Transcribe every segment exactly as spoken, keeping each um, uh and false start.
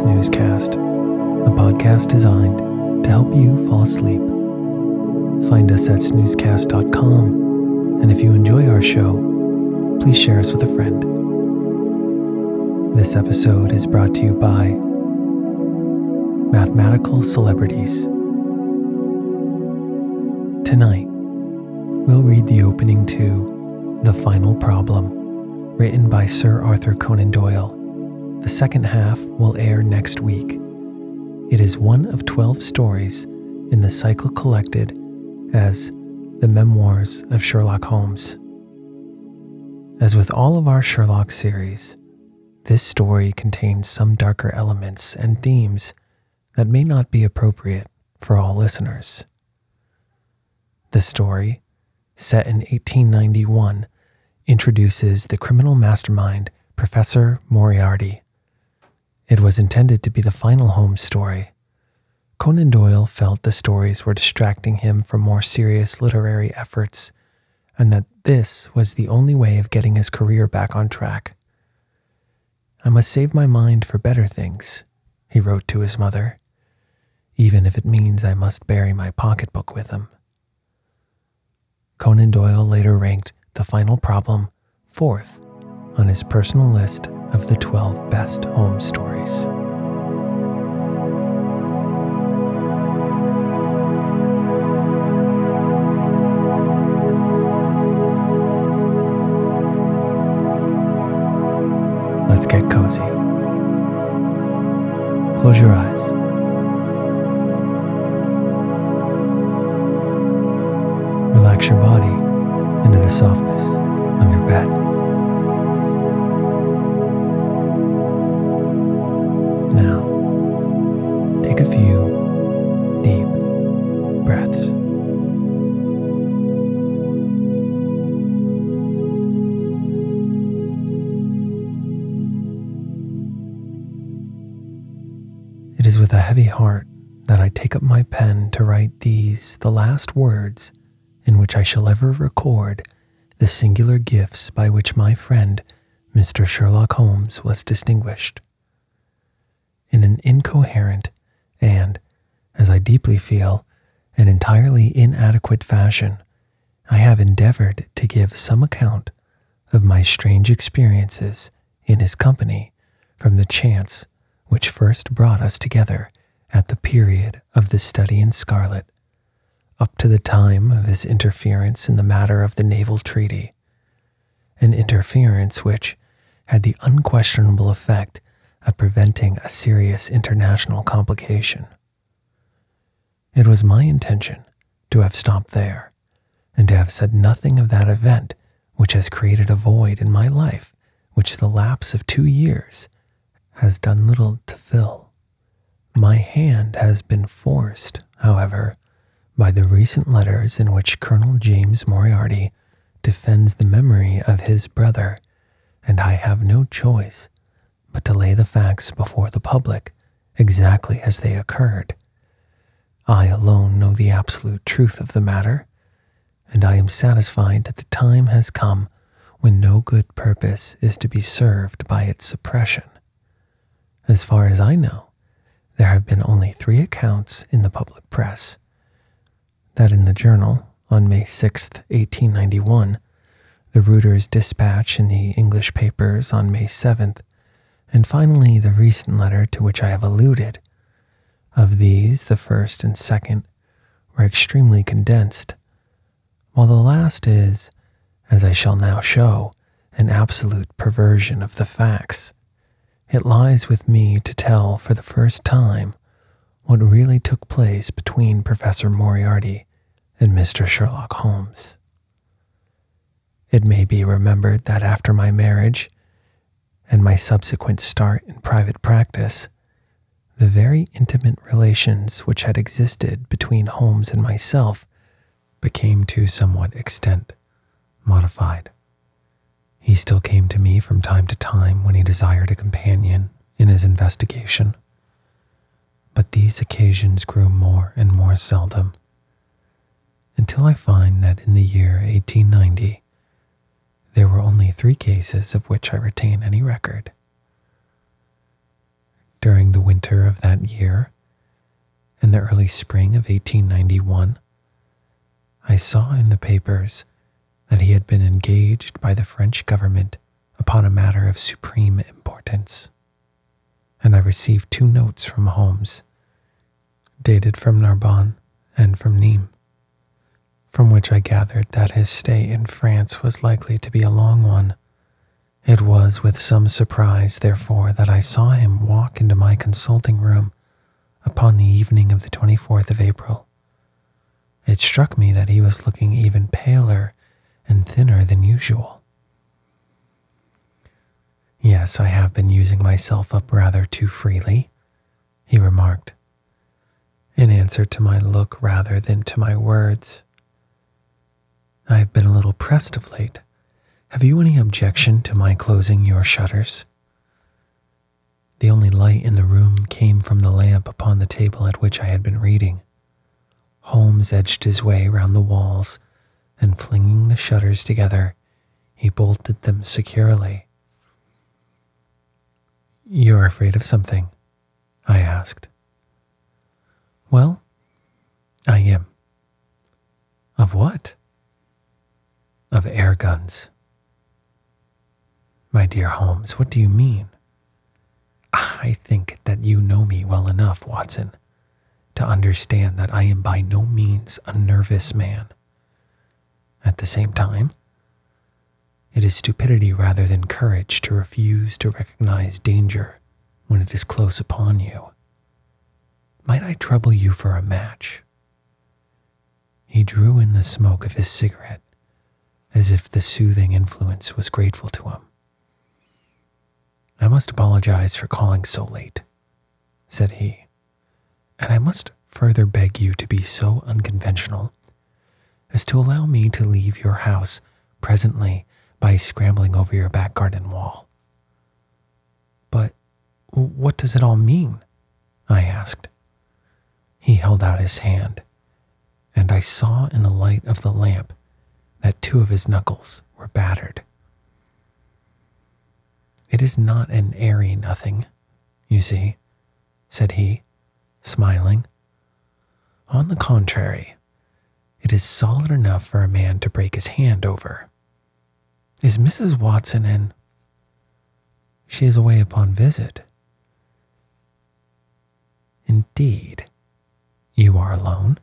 Snoozecast, a podcast designed to help you fall asleep. Find us at snoozecast dot com, and if you enjoy our show, please share us with a friend. This episode is brought to you by Mathematical Celebrities. Tonight, we'll read the opening to The Final Problem, written by Sir Arthur Conan Doyle. The second half will air next week. It is one of twelve stories in the cycle collected as The Memoirs of Sherlock Holmes. As with all of our Sherlock series, this story contains some darker elements and themes that may not be appropriate for all listeners. The story, set in eighteen ninety-one, introduces the criminal mastermind Professor Moriarty. It was intended to be the final Holmes story. Conan Doyle felt the stories were distracting him from more serious literary efforts, and that this was the only way of getting his career back on track. "I must save my mind for better things," he wrote to his mother, "even if it means I must bury my pocketbook with them." Conan Doyle later ranked The Final Problem fourth on his personal list of the twelve best Holmes stories. Let's get cozy. Close your eyes. Relax your body into the softness of your bed. Now, take a few deep breaths. It is with a heavy heart that I take up my pen to write these, the last words in which I shall ever record the singular gifts by which my friend, Mister Sherlock Holmes, was distinguished. In an incoherent and, as I deeply feel, an entirely inadequate fashion, I have endeavored to give some account of my strange experiences in his company from the chance which first brought us together at the period of the study in Scarlet, up to the time of his interference in the matter of the naval treaty, an interference which had the unquestionable effect of preventing a serious international complication. It was my intention to have stopped there, and to have said nothing of that event which has created a void in my life which the lapse of two years has done little to fill. My hand has been forced, however, by the recent letters in which Colonel James Moriarty defends the memory of his brother, and I have no choice but to lay the facts before the public exactly as they occurred. I alone know the absolute truth of the matter, and I am satisfied that the time has come when no good purpose is to be served by its suppression. As far as I know, there have been only three accounts in the public press. That in the Journal, on May sixth, eighteen ninety-one, the Reuters Dispatch in the English papers on May seventh, and finally the recent letter to which I have alluded. Of these, the first and second were extremely condensed, while the last is, as I shall now show, an absolute perversion of the facts. It lies with me to tell for the first time what really took place between Professor Moriarty and Mister Sherlock Holmes. It may be remembered that after my marriage and my subsequent start in private practice, the very intimate relations which had existed between Holmes and myself became to somewhat extent modified. He still came to me from time to time when he desired a companion in his investigation, but these occasions grew more and more seldom, until I find that in the year eighteen ninety there were only three cases of which I retain any record. During the winter of that year and the early spring of eighteen ninety-one, I saw in the papers that he had been engaged by the French government upon a matter of supreme importance, and I received two notes from Holmes, dated from Narbonne and from Nîmes, from which I gathered that his stay in France was likely to be a long one. It was with some surprise, therefore, that I saw him walk into my consulting room upon the evening of the twenty-fourth of April. It struck me that he was looking even paler and thinner than usual. "Yes, I have been using myself up rather too freely," he remarked, in answer to my look rather than to my words. "I have been a little pressed of late. Have you any objection to my closing your shutters?" The only light in the room came from the lamp upon the table at which I had been reading. Holmes edged his way round the walls, and flinging the shutters together, he bolted them securely. "You're afraid of something?" I asked. "Well, I am." "Of what?" "Of air guns." "My dear Holmes, what do you mean?" "I think that you know me well enough, Watson, to understand that I am by no means a nervous man. At the same time, it is stupidity rather than courage to refuse to recognize danger when it is close upon you. Might I trouble you for a match?" He drew in the smoke of his cigarette, as if the soothing influence was grateful to him. "I must apologize for calling so late," said he, "and I must further beg you to be so unconventional as to allow me to leave your house presently by scrambling over your back garden wall." "But what does it all mean?" I asked. He held out his hand, and I saw in the light of the lamp that two of his knuckles were battered. "It is not an airy nothing, you see," said he, smiling. "On the contrary, it is solid enough for a man to break his hand over. Is Missus Watson in?" "She is away upon visit." "Indeed. You are alone?"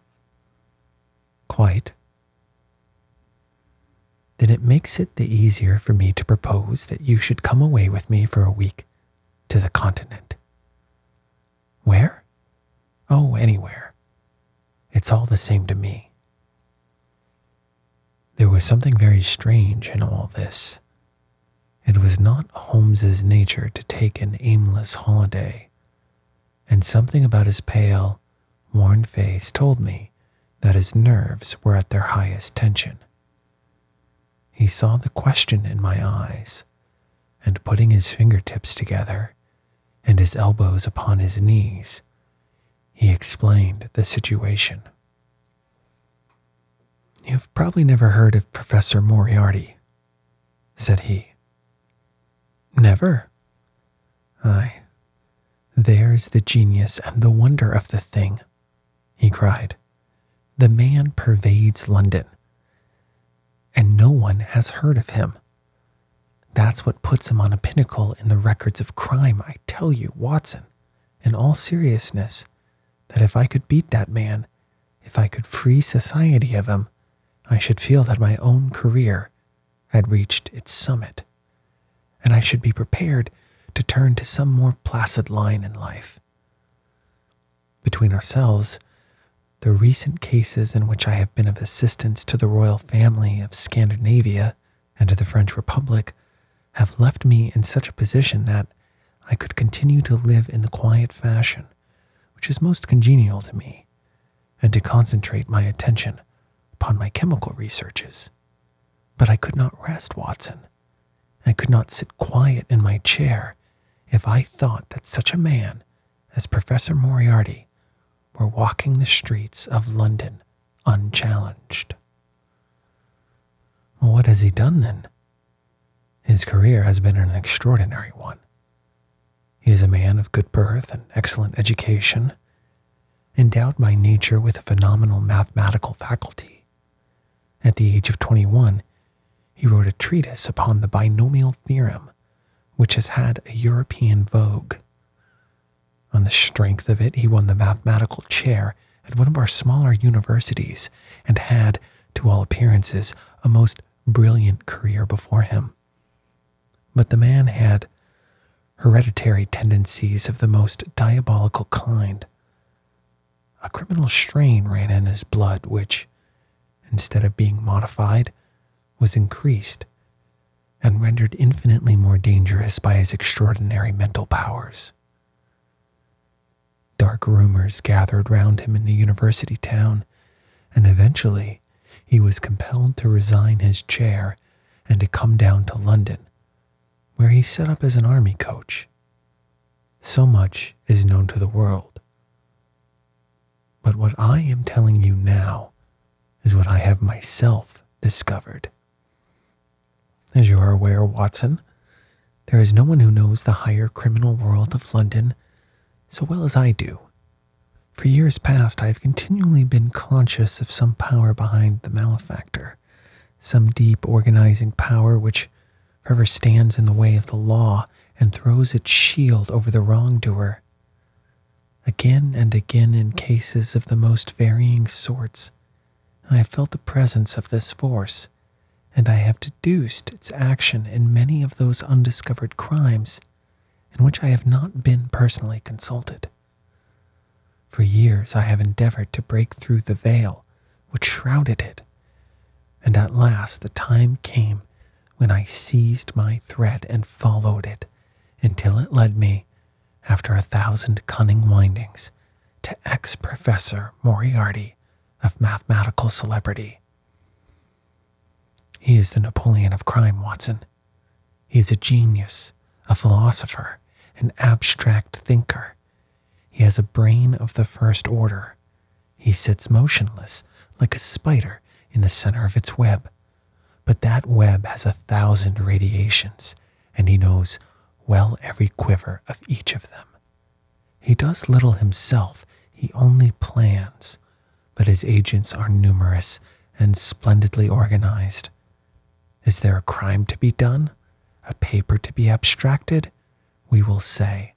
"Quite." "Then it makes it the easier for me to propose that you should come away with me for a week to the continent." "Where?" "Oh, anywhere. It's all the same to me." There was something very strange in all this. It was not Holmes's nature to take an aimless holiday, and something about his pale, worn face told me that his nerves were at their highest tension. He saw the question in my eyes, and putting his fingertips together and his elbows upon his knees, he explained the situation. "You've probably never heard of Professor Moriarty," said he. "Never." "Aye, there's the genius and the wonder of the thing," he cried. "The man pervades London, and no one has heard of him. That's what puts him on a pinnacle in the records of crime. I tell you, Watson, in all seriousness, that if I could beat that man, if I could free society of him, I should feel that my own career had reached its summit, and I should be prepared to turn to some more placid line in life. Between ourselves, the recent cases in which I have been of assistance to the royal family of Scandinavia and to the French Republic have left me in such a position that I could continue to live in the quiet fashion which is most congenial to me, and to concentrate my attention upon my chemical researches. But I could not rest, Watson. I could not sit quiet in my chair if I thought that such a man as Professor Moriarty were walking the streets of London unchallenged." "What has he done, then?" "His career has been an extraordinary one. He is a man of good birth and excellent education, endowed by nature with a phenomenal mathematical faculty. At the age of twenty-one, he wrote a treatise upon the binomial theorem, which has had a European vogue. On the strength of it, he won the mathematical chair at one of our smaller universities and had, to all appearances, a most brilliant career before him. But the man had hereditary tendencies of the most diabolical kind. A criminal strain ran in his blood, which, instead of being modified, was increased and rendered infinitely more dangerous by his extraordinary mental powers. Dark rumors gathered round him in the university town, and eventually he was compelled to resign his chair and to come down to London, where he set up as an army coach. So much is known to the world. But what I am telling you now is what I have myself discovered. As you are aware, Watson, there is no one who knows the higher criminal world of London so well as I do. For years past, I have continually been conscious of some power behind the malefactor, some deep organizing power which forever stands in the way of the law and throws its shield over the wrongdoer. Again and again, in cases of the most varying sorts, I have felt the presence of this force, and I have deduced its action in many of those undiscovered crimes in which I have not been personally consulted. For years I have endeavored to break through the veil which shrouded it, and at last the time came when I seized my thread and followed it until it led me, after a thousand cunning windings, to ex-Professor Moriarty of Mathematical Celebrity. He is the Napoleon of crime, Watson. He is a genius, a philosopher, an abstract thinker. He has a brain of the first order. He sits motionless, like a spider, in the center of its web. But that web has a thousand radiations, and he knows well every quiver of each of them. He does little himself, he only plans, but his agents are numerous and splendidly organized. Is there a crime to be done? A paper to be abstracted? We will say,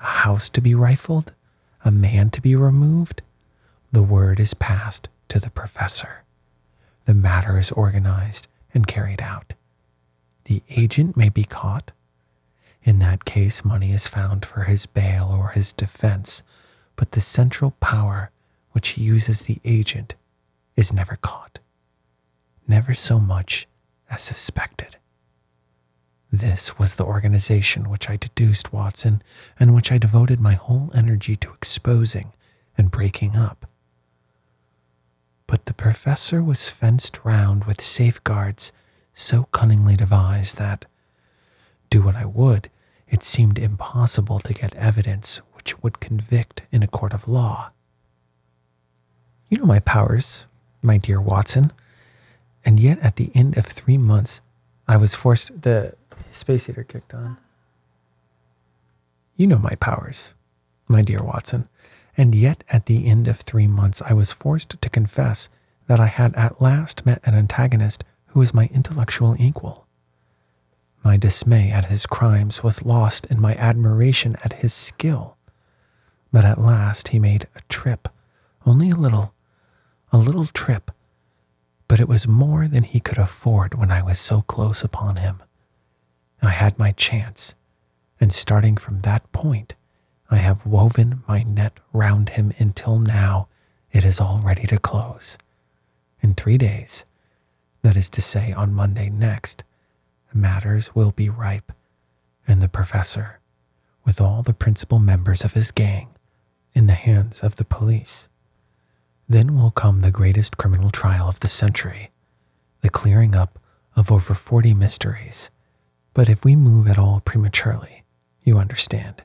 a house to be rifled? A man to be removed? The word is passed to the professor. The matter is organized and carried out. The agent may be caught. In that case, money is found for his bail or his defense, but the central power which uses the agent is never caught, never so much as suspected. This was the organization which I deduced, Watson, and which I devoted my whole energy to exposing and breaking up. But the professor was fenced round with safeguards so cunningly devised that, do what I would, it seemed impossible to get evidence which would convict in a court of law. You know my powers, my dear Watson, and yet at the end of three months I was forced... The space heater kicked on. You know my powers, my dear Watson, and yet at the end of three months I was forced to confess that I had at last met an antagonist who was my intellectual equal. My dismay at his crimes was lost in my admiration at his skill. But at last he made a trip, only a little, a little trip, but it was more than he could afford when I was so close upon him. I had my chance, and starting from that point, I have woven my net round him until now it is all ready to close. In three days, that is to say on Monday next, matters will be ripe, and the professor, with all the principal members of his gang, in the hands of the police. Then will come the greatest criminal trial of the century, the clearing up of over forty mysteries. But if we move at all prematurely, you understand,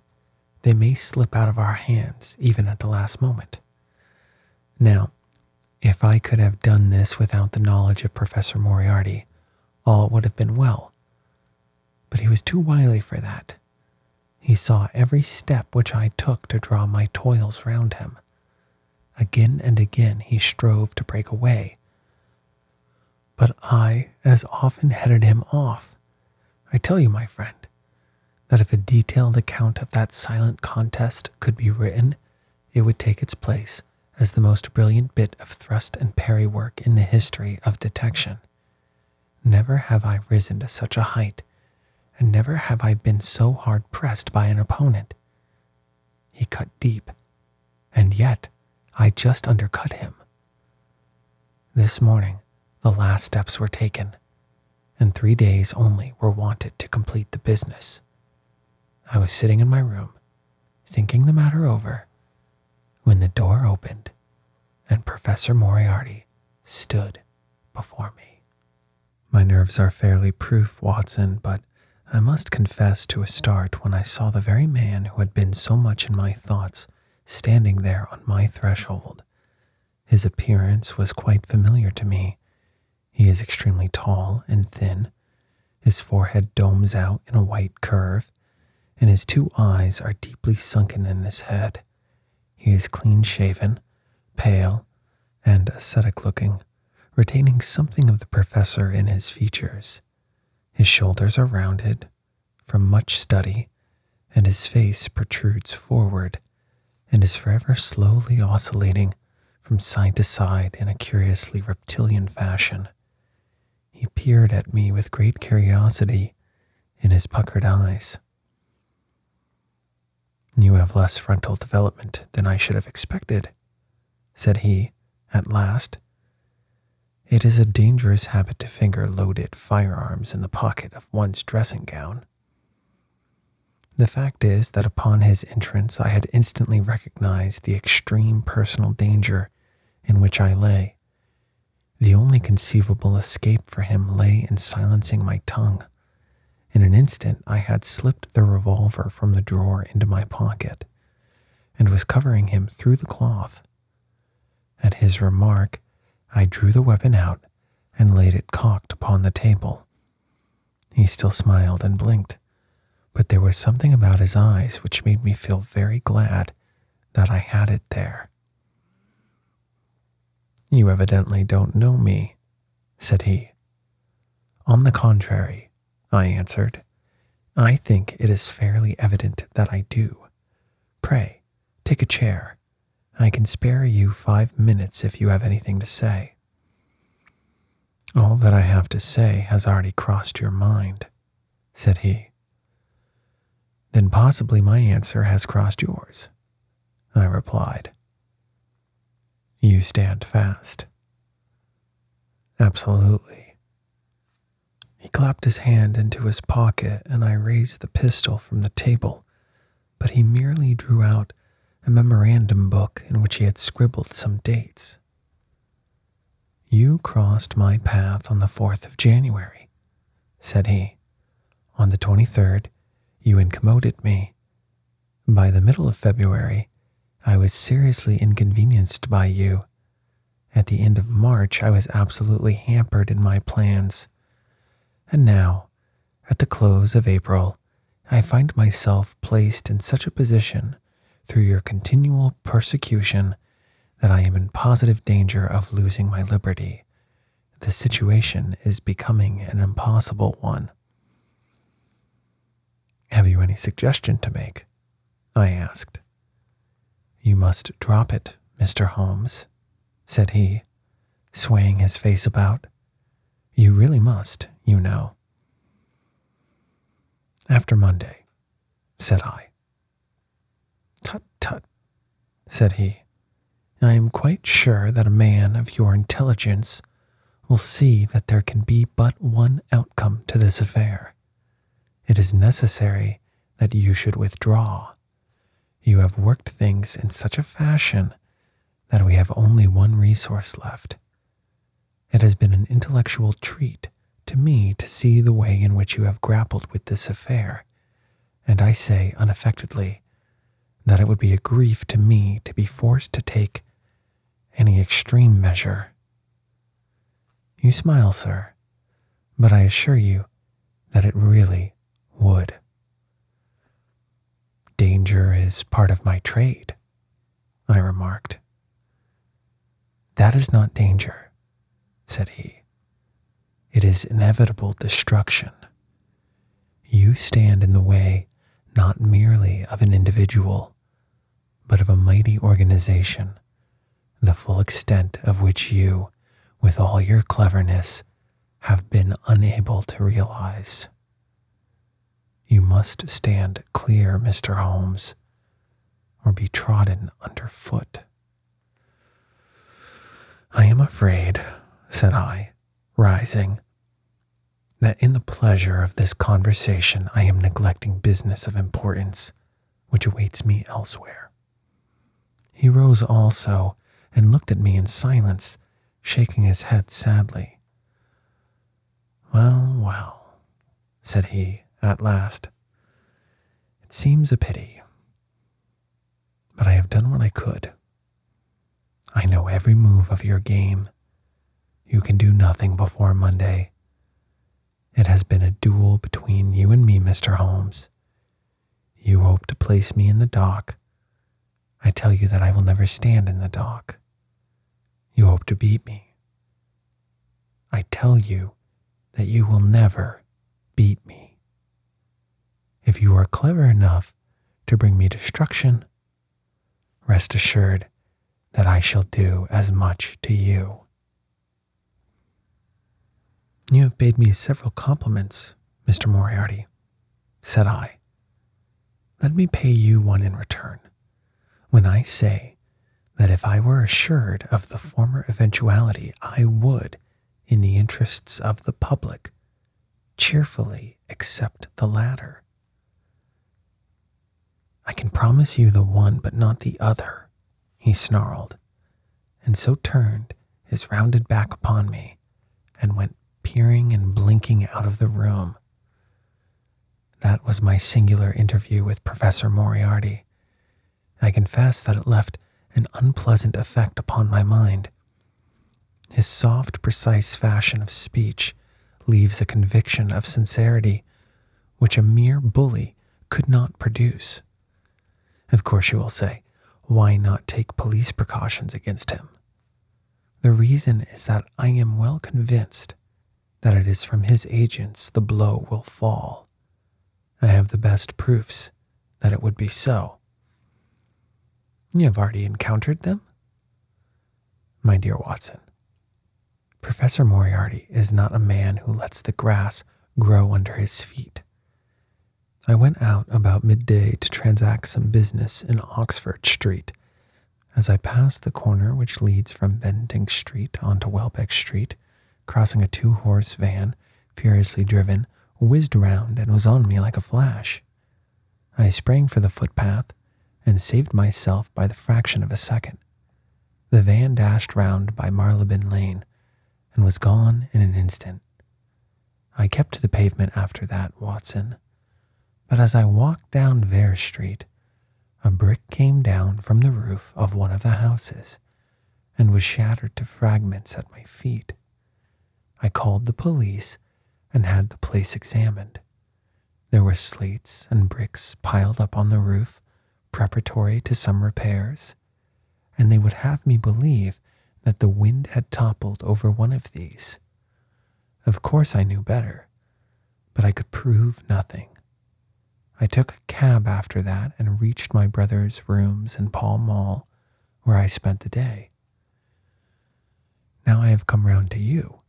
they may slip out of our hands even at the last moment. Now, if I could have done this without the knowledge of Professor Moriarty, all would have been well. But he was too wily for that. He saw every step which I took to draw my toils round him. Again and again he strove to break away. But I as often headed him off. I tell you, my friend, that if a detailed account of that silent contest could be written, it would take its place as the most brilliant bit of thrust and parry work in the history of detection. Never have I risen to such a height, and never have I been so hard pressed by an opponent. He cut deep, and yet I just undercut him. This morning, the last steps were taken, and three days only were wanted to complete the business. I was sitting in my room, thinking the matter over, when the door opened, and Professor Moriarty stood before me. My nerves are fairly proof, Watson, but I must confess to a start when I saw the very man who had been so much in my thoughts standing there on my threshold. His appearance was quite familiar to me. He is extremely tall and thin. His forehead domes out in a white curve, and his two eyes are deeply sunken in his head. He is clean-shaven, pale, and ascetic-looking, retaining something of the professor in his features. His shoulders are rounded from much study, and his face protrudes forward and is forever slowly oscillating from side to side in a curiously reptilian fashion. He peered at me with great curiosity in his puckered eyes. "You have less frontal development than I should have expected," said he at last. "It is a dangerous habit to finger loaded firearms in the pocket of one's dressing gown." The fact is that upon his entrance I had instantly recognized the extreme personal danger in which I lay. The only conceivable escape for him lay in silencing my tongue. In an instant I had slipped the revolver from the drawer into my pocket, and was covering him through the cloth. At his remark, I drew the weapon out and laid it cocked upon the table. He still smiled and blinked, but there was something about his eyes which made me feel very glad that I had it there. "You evidently don't know me," said he. "On the contrary," I answered, "I think it is fairly evident that I do. Pray, take a chair. I can spare you five minutes if you have anything to say." "All that I have to say has already crossed your mind," said he. "Then possibly my answer has crossed yours," I replied. "You stand fast." "Absolutely." He clapped his hand into his pocket, and I raised the pistol from the table, but he merely drew out a memorandum book in which he had scribbled some dates. "You crossed my path on the fourth of January, said he. "On the twenty-third, you incommoded me. By the middle of February, I was seriously inconvenienced by you. At the end of March, I was absolutely hampered in my plans. And now, at the close of April, I find myself placed in such a position through your continual persecution that I am in positive danger of losing my liberty. The situation is becoming an impossible one." "Have you any suggestion to make?" I asked. "You must drop it, Mister Holmes," said he, swaying his face about. "You really must, you know." "After Monday," said I. "Tut, tut," said he. "I am quite sure that a man of your intelligence will see that there can be but one outcome to this affair. It is necessary that you should withdraw. You have worked things in such a fashion that we have only one resource left. It has been an intellectual treat to me to see the way in which you have grappled with this affair, and I say unaffectedly that it would be a grief to me to be forced to take any extreme measure. You smile, sir, but I assure you that it really would." "Danger is part of my trade," I remarked. "That is not danger," said he. "It is inevitable destruction. You stand in the way not merely of an individual, but of a mighty organization, the full extent of which you, with all your cleverness, have been unable to realize. You must stand clear, Mister Holmes, or be trodden underfoot." "I am afraid," said I, rising, "that in the pleasure of this conversation I am neglecting business of importance which awaits me elsewhere." He rose also and looked at me in silence, shaking his head sadly. "Well, well," said he at last, "it seems a pity. But I have done what I could. I know every move of your game. You can do nothing before Monday. It has been a duel between you and me, Mister Holmes. You hope to place me in the dock. I tell you that I will never stand in the dock. You hope to beat me. I tell you that you will never beat me. If you are clever enough to bring me destruction, rest assured that I shall do as much to you." "You have paid me several compliments, Mister Moriarty," said I. "Let me pay you one in return. When I say that if I were assured of the former eventuality, I would, in the interests of the public, cheerfully accept the latter." "I can promise you the one but not the other," he snarled, and so turned his rounded back upon me and went peering and blinking out of the room. That was my singular interview with Professor Moriarty. I confess that it left an unpleasant effect upon my mind. His soft, precise fashion of speech leaves a conviction of sincerity which a mere bully could not produce. Of course, you will say, why not take police precautions against him? The reason is that I am well convinced that it is from his agents the blow will fall. I have the best proofs that it would be so. "You have already encountered them?" "My dear Watson, Professor Moriarty is not a man who lets the grass grow under his feet. I went out about midday to transact some business in Oxford Street. As I passed the corner which leads from Bentinck Street onto Welbeck Street, crossing a two-horse van, furiously driven, whizzed round and was on me like a flash. I sprang for the footpath and saved myself by the fraction of a second. The van dashed round by Marlborough Lane and was gone in an instant. I kept to the pavement after that, Watson, but as I walked down Vere Street, a brick came down from the roof of one of the houses and was shattered to fragments at my feet. I called the police and had the place examined. There were slates and bricks piled up on the roof, preparatory to some repairs, and they would have me believe that the wind had toppled over one of these. Of course I knew better, but I could prove nothing. I took a cab after that and reached my brother's rooms in Pall Mall, where I spent the day. Now I have come round to you,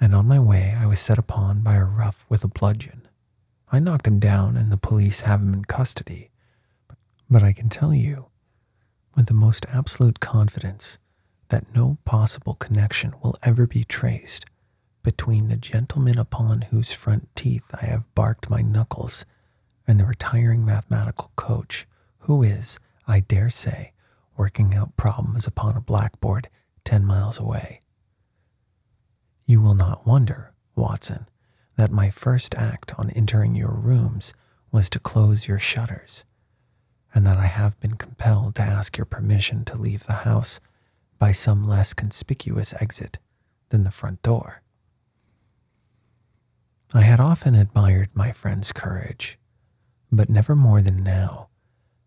and on my way I was set upon by a rough with a bludgeon. I knocked him down and the police have him in custody, but I can tell you, with the most absolute confidence, that no possible connection will ever be traced between the gentleman upon whose front teeth I have barked my knuckles and the retiring mathematical coach who is, I dare say, working out problems upon a blackboard ten miles away. You will not wonder, Watson, that my first act on entering your rooms was to close your shutters, and that I have been compelled to ask your permission to leave the house by some less conspicuous exit than the front door. I had often admired my friend's courage, but never more than now,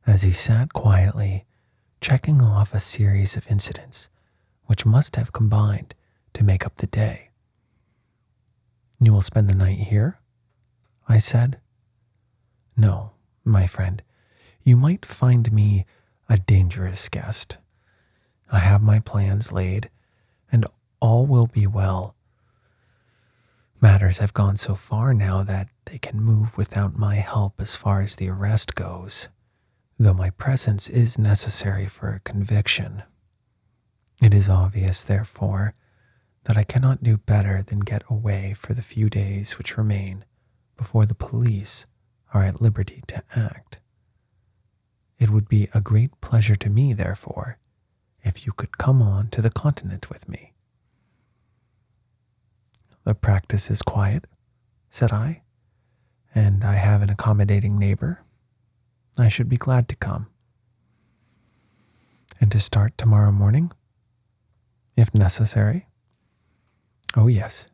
as he sat quietly, checking off a series of incidents which must have combined to make up the day. "You will spend the night here?" I said. "No, my friend, you might find me a dangerous guest. I have my plans laid, and all will be well. Matters have gone so far now that they can move without my help as far as the arrest goes, though my presence is necessary for a conviction. It is obvious, therefore, that I cannot do better than get away for the few days which remain before the police are at liberty to act. It would be a great pleasure to me, therefore, if you could come on to the continent with me." "The practice is quiet," said I, "and I have an accommodating neighbor. I should be glad to come." "And to start tomorrow morning, if necessary?" "Oh, yes,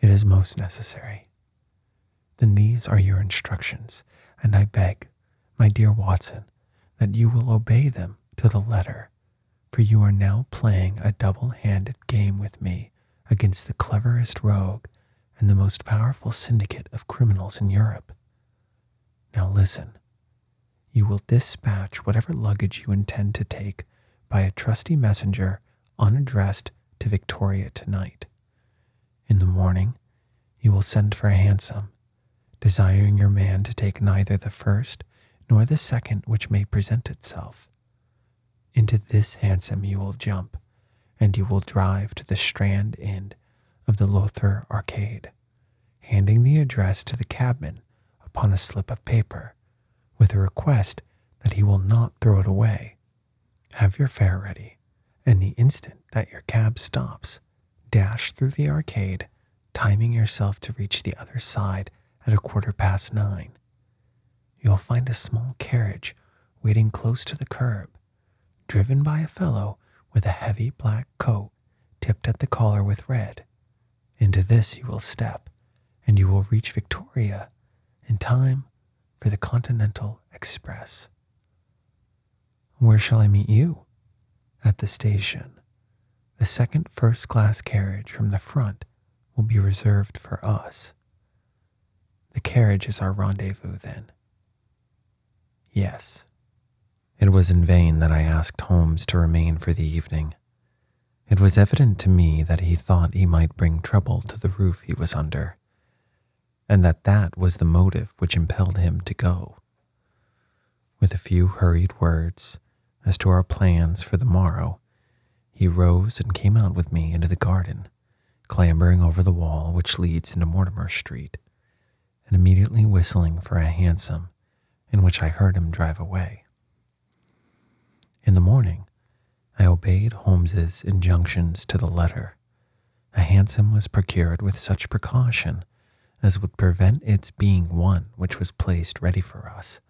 it is most necessary." "Then these are your instructions, and I beg, my dear Watson, that you will obey them to the letter, for you are now playing a double-handed game with me against the cleverest rogue and the most powerful syndicate of criminals in Europe. Now listen. You will dispatch whatever luggage you intend to take by a trusty messenger unaddressed to Victoria tonight. In the morning, you will send for a hansom, desiring your man to take neither the first nor the second which may present itself. Into this hansom you will jump, and you will drive to the Strand end of the Lowther Arcade, handing the address to the cabman upon a slip of paper, with a request that he will not throw it away. Have your fare ready, and the instant that your cab stops, dash through the arcade, timing yourself to reach the other side at a quarter past nine. You'll find a small carriage waiting close to the curb, driven by a fellow with a heavy black coat tipped at the collar with red. Into this you will step, and you will reach Victoria in time for the Continental Express." "Where shall I meet you?" "At the station. The second first-class carriage from the front will be reserved for us." "The carriage is our rendezvous, then?" "Yes." It was in vain that I asked Holmes to remain for the evening. It was evident to me that he thought he might bring trouble to the roof he was under, and that that was the motive which impelled him to go. With a few hurried words as to our plans for the morrow, he rose and came out with me into the garden, clambering over the wall which leads into Mortimer Street, and immediately whistling for a hansom, in which I heard him drive away. In the morning, I obeyed Holmes's injunctions to the letter. A hansom was procured with such precaution as would prevent its being one which was placed ready for us,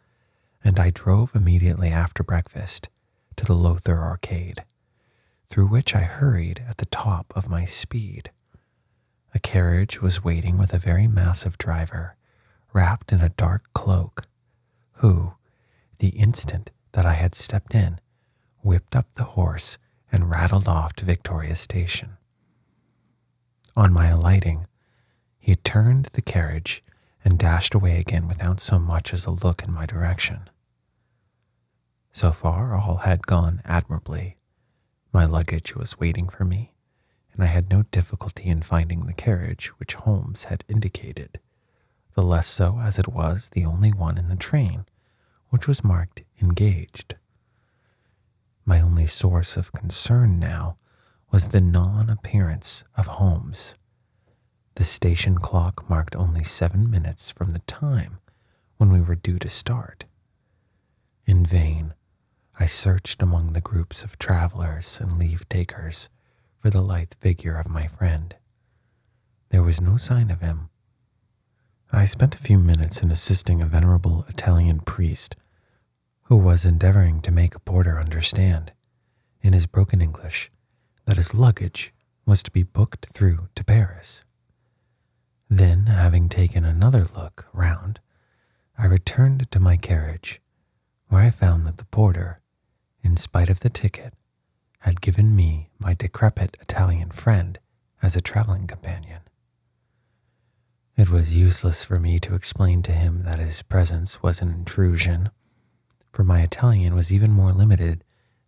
and I drove immediately after breakfast to the Lowther Arcade, through which I hurried at the top of my speed. A carriage was waiting with a very massive driver, wrapped in a dark cloak, who, the instant that I had stepped in, whipped up the horse and rattled off to Victoria Station. On my alighting, he turned the carriage and dashed away again without so much as a look in my direction. So far, all had gone admirably. My luggage was waiting for me, and I had no difficulty in finding the carriage which Holmes had indicated, the less so as it was the only one in the train, which was marked engaged. My only source of concern now was the non-appearance of Holmes. The station clock marked only seven minutes from the time when we were due to start. In vain, I searched among the groups of travelers and leave-takers for the lithe figure of my friend. There was no sign of him. I spent a few minutes in assisting a venerable Italian priest who was endeavoring to make a porter understand, in his broken English, that his luggage was to be booked through to Paris. Then, having taken another look round, I returned to my carriage, where I found that the porter, in spite of the ticket, had given me my decrepit Italian friend as a traveling companion. It was useless for me to explain to him that his presence was an intrusion, for my Italian was even more limited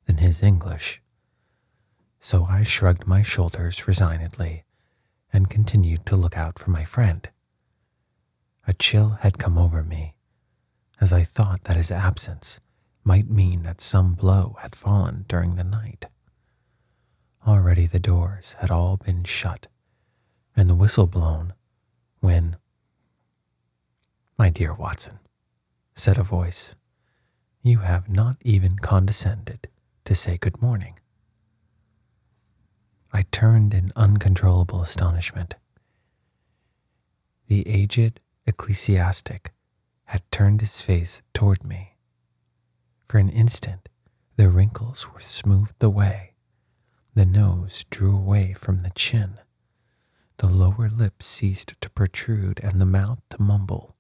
than his English. So I shrugged my shoulders resignedly and continued to look out for my friend. A chill had come over me, as I thought that his absence might mean that some blow had fallen during the night. Already the doors had all been shut, and the whistle blown, when, "My dear Watson," said a voice, "you have not even condescended to say good morning." I turned in uncontrollable astonishment. The aged ecclesiastic had turned his face toward me. For an instant, the wrinkles were smoothed away, the nose drew away from the chin, the lower lip ceased to protrude and the mouth to mumble,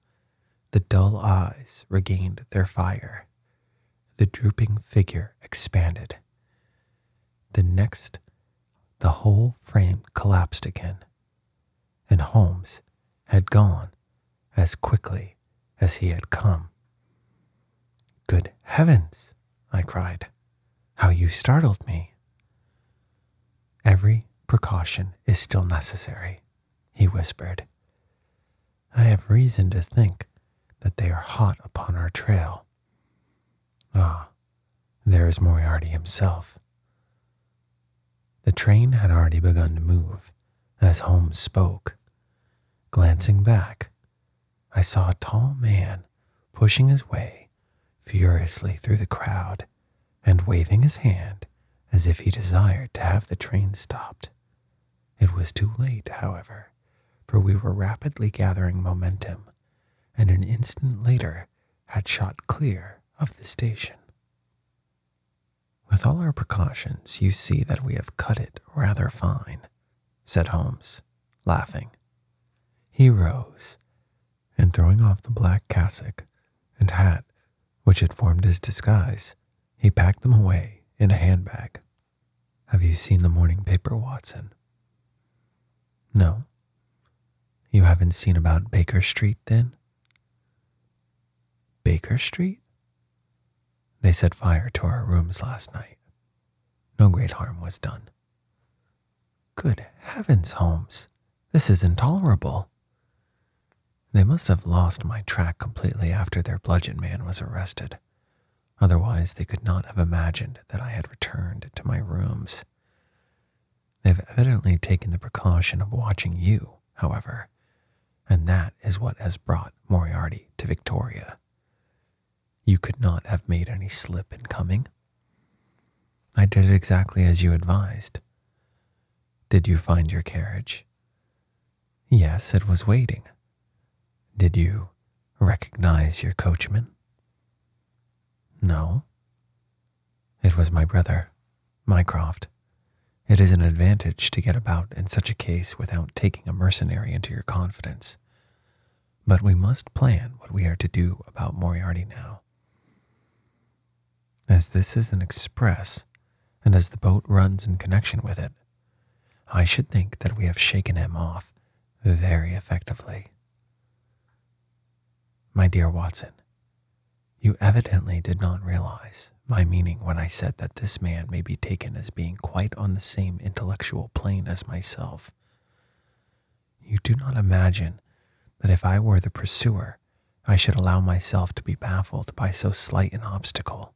the dull eyes regained their fire, the drooping figure expanded. The next The whole frame collapsed again, and Holmes had gone as quickly as he had come. "Good heavens!" I cried. "How you startled me!" "Every precaution is still necessary," he whispered. "I have reason to think that they are hot upon our trail. Ah, there is Moriarty himself." The train had already begun to move as Holmes spoke. Glancing back, I saw a tall man pushing his way furiously through the crowd and waving his hand as if he desired to have the train stopped. It was too late, however, for we were rapidly gathering momentum, and an instant later had shot clear of the station. "With all our precautions, you see that we have cut it rather fine," said Holmes, laughing. He rose, and throwing off the black cassock and hat which had formed his disguise, he packed them away in a handbag. "Have you seen the morning paper, Watson?" "No." "You haven't seen about Baker Street, then?" "Baker Street?" "They set fire to our rooms last night. No great harm was done." "Good heavens, Holmes, this is intolerable." "They must have lost my track completely after their bludgeon man was arrested. Otherwise, they could not have imagined that I had returned to my rooms. They've evidently taken the precaution of watching you, however, and that is what has brought Moriarty to Victoria. You could not have made any slip in coming." I did exactly as you advised. Did you find your carriage? Yes, it was waiting. Did you recognize your coachman? No. It was my brother, Mycroft. It is an advantage to get about in such a case without taking a mercenary into your confidence. But we must plan what we are to do about Moriarty now. As this is an express, and as the boat runs in connection with it, I should think that we have shaken him off very effectively. My dear Watson, you evidently did not realize my meaning when I said that this man may be taken as being quite on the same intellectual plane as myself. You do not imagine that if I were the pursuer, I should allow myself to be baffled by so slight an obstacle.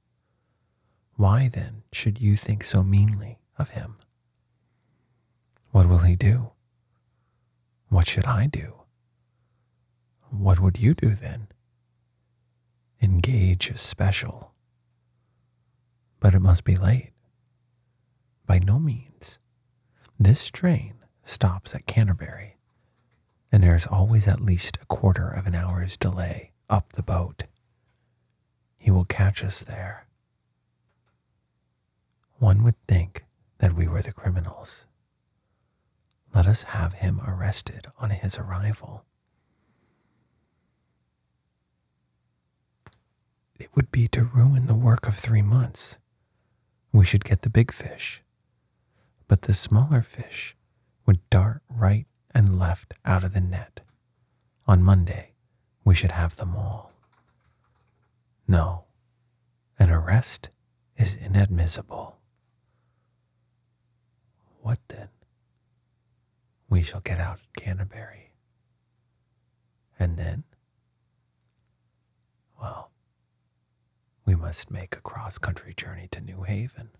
Why, then, should you think so meanly of him? What will he do? What should I do? What would you do, then? Engage a special. But it must be late. By no means. This train stops at Canterbury, and there is always at least a quarter of an hour's delay up the boat. He will catch us there. One would think that we were the criminals. Let us have him arrested on his arrival. It would be to ruin the work of three months. We should get the big fish, but the smaller fish would dart right and left out of the net. On Monday, we should have them all. No, an arrest is inadmissible. What then? We shall get out at Canterbury. And then? Well, we must make a cross-country journey to New Haven.